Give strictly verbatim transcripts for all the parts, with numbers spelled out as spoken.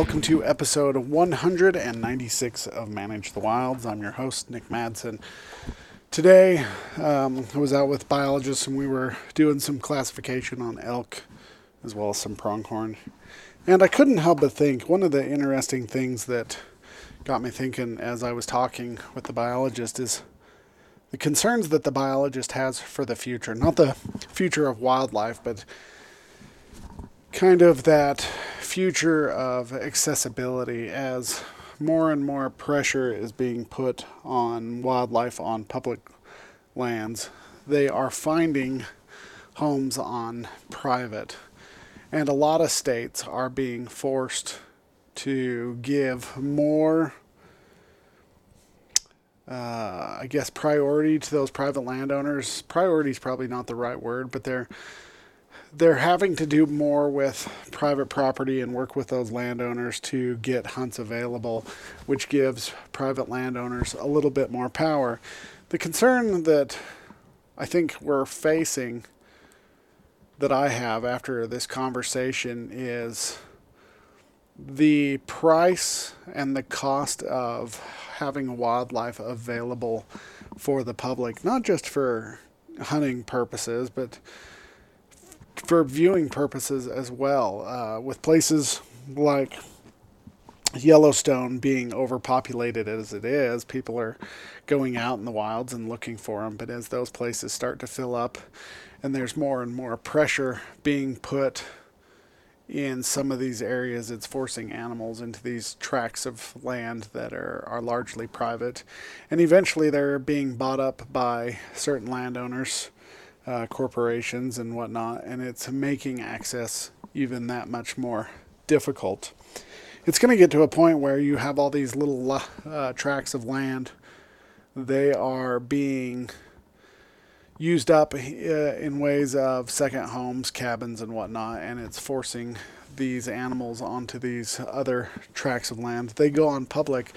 Welcome to episode one hundred ninety-six of Manage the Wilds. I'm your host, Nick Madsen. Today, um, I was out with biologists and we were doing some classification on elk, as well as some pronghorn. And I couldn't help but think, one of the interesting things that got me thinking as I was talking with the biologist is the concerns that the biologist has for the future. Not the future of wildlife, but kind of that future of accessibility as more and more pressure is being put on wildlife on public lands. They are finding homes on private, and a lot of states are being forced to give more uh, I guess priority to those private landowners. Priority is probably not the right word, but they're They're having to do more with private property and work with those landowners to get hunts available, which gives private landowners a little bit more power. The concern that I think we're facing, that I have after this conversation, is the price and the cost of having wildlife available for the public, not just for hunting purposes, but for viewing purposes as well, uh, with places like Yellowstone being overpopulated as it is. People are going out in the wilds and looking for them, but as those places start to fill up and there's more and more pressure being put in some of these areas, it's forcing animals into these tracts of land that are, are largely private, and eventually they're being bought up by certain landowners, Uh, corporations and whatnot, and it's making access even that much more difficult. It's going to get to a point where you have all these little uh, tracts of land. They are being used up uh, in ways of second homes, cabins, and whatnot, and it's forcing these animals onto these other tracts of land. They go on public,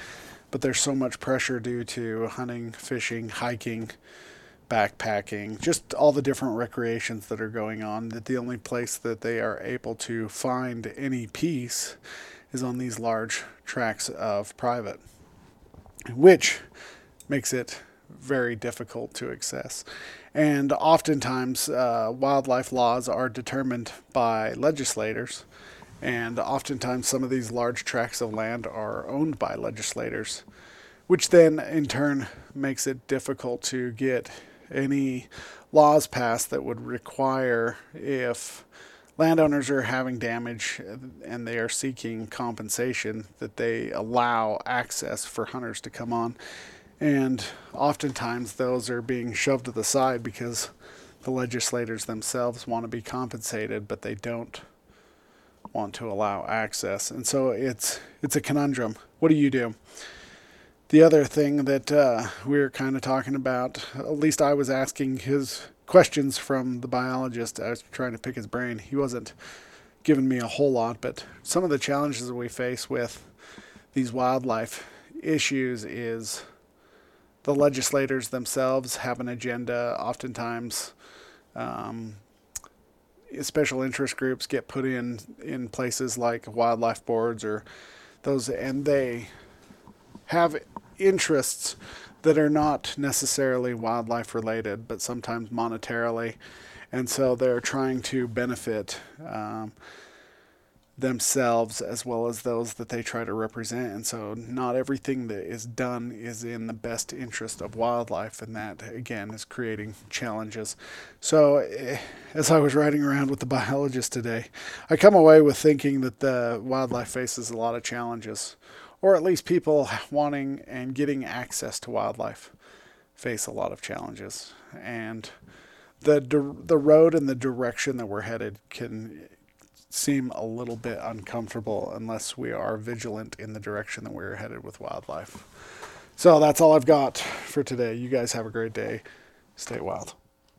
but there's so much pressure due to hunting, fishing, hiking, backpacking, just all the different recreations that are going on, that the only place that they are able to find any peace is on these large tracts of private, which makes it very difficult to access. And oftentimes uh, wildlife laws are determined by legislators, and oftentimes some of these large tracts of land are owned by legislators, which then in turn makes it difficult to get any laws passed that would require, if landowners are having damage and they are seeking compensation, that they allow access for hunters to come on. And oftentimes those are being shoved to the side because the legislators themselves want to be compensated, but they don't want to allow access. And so it's it's a conundrum. What do you do? The other thing that uh, we were kind of talking about, at least I was asking his questions from the biologist. I was trying to pick his brain. He wasn't giving me a whole lot, but some of the challenges that we face with these wildlife issues is the legislators themselves have an agenda. Oftentimes, um, special interest groups get put in, in places like wildlife boards or those, and they have interests that are not necessarily wildlife related, but sometimes monetarily, and so they're trying to benefit um, themselves as well as those that they try to represent. And so not everything that is done is in the best interest of wildlife, and that again is creating challenges. So as I was riding around with the biologist today, I come away with thinking that the wildlife faces a lot of challenges, or at least people wanting and getting access to wildlife face a lot of challenges. And the the road and the direction that we're headed can seem a little bit uncomfortable unless we are vigilant in the direction that we're headed with wildlife. So that's all I've got for today. You guys have a great day. Stay wild.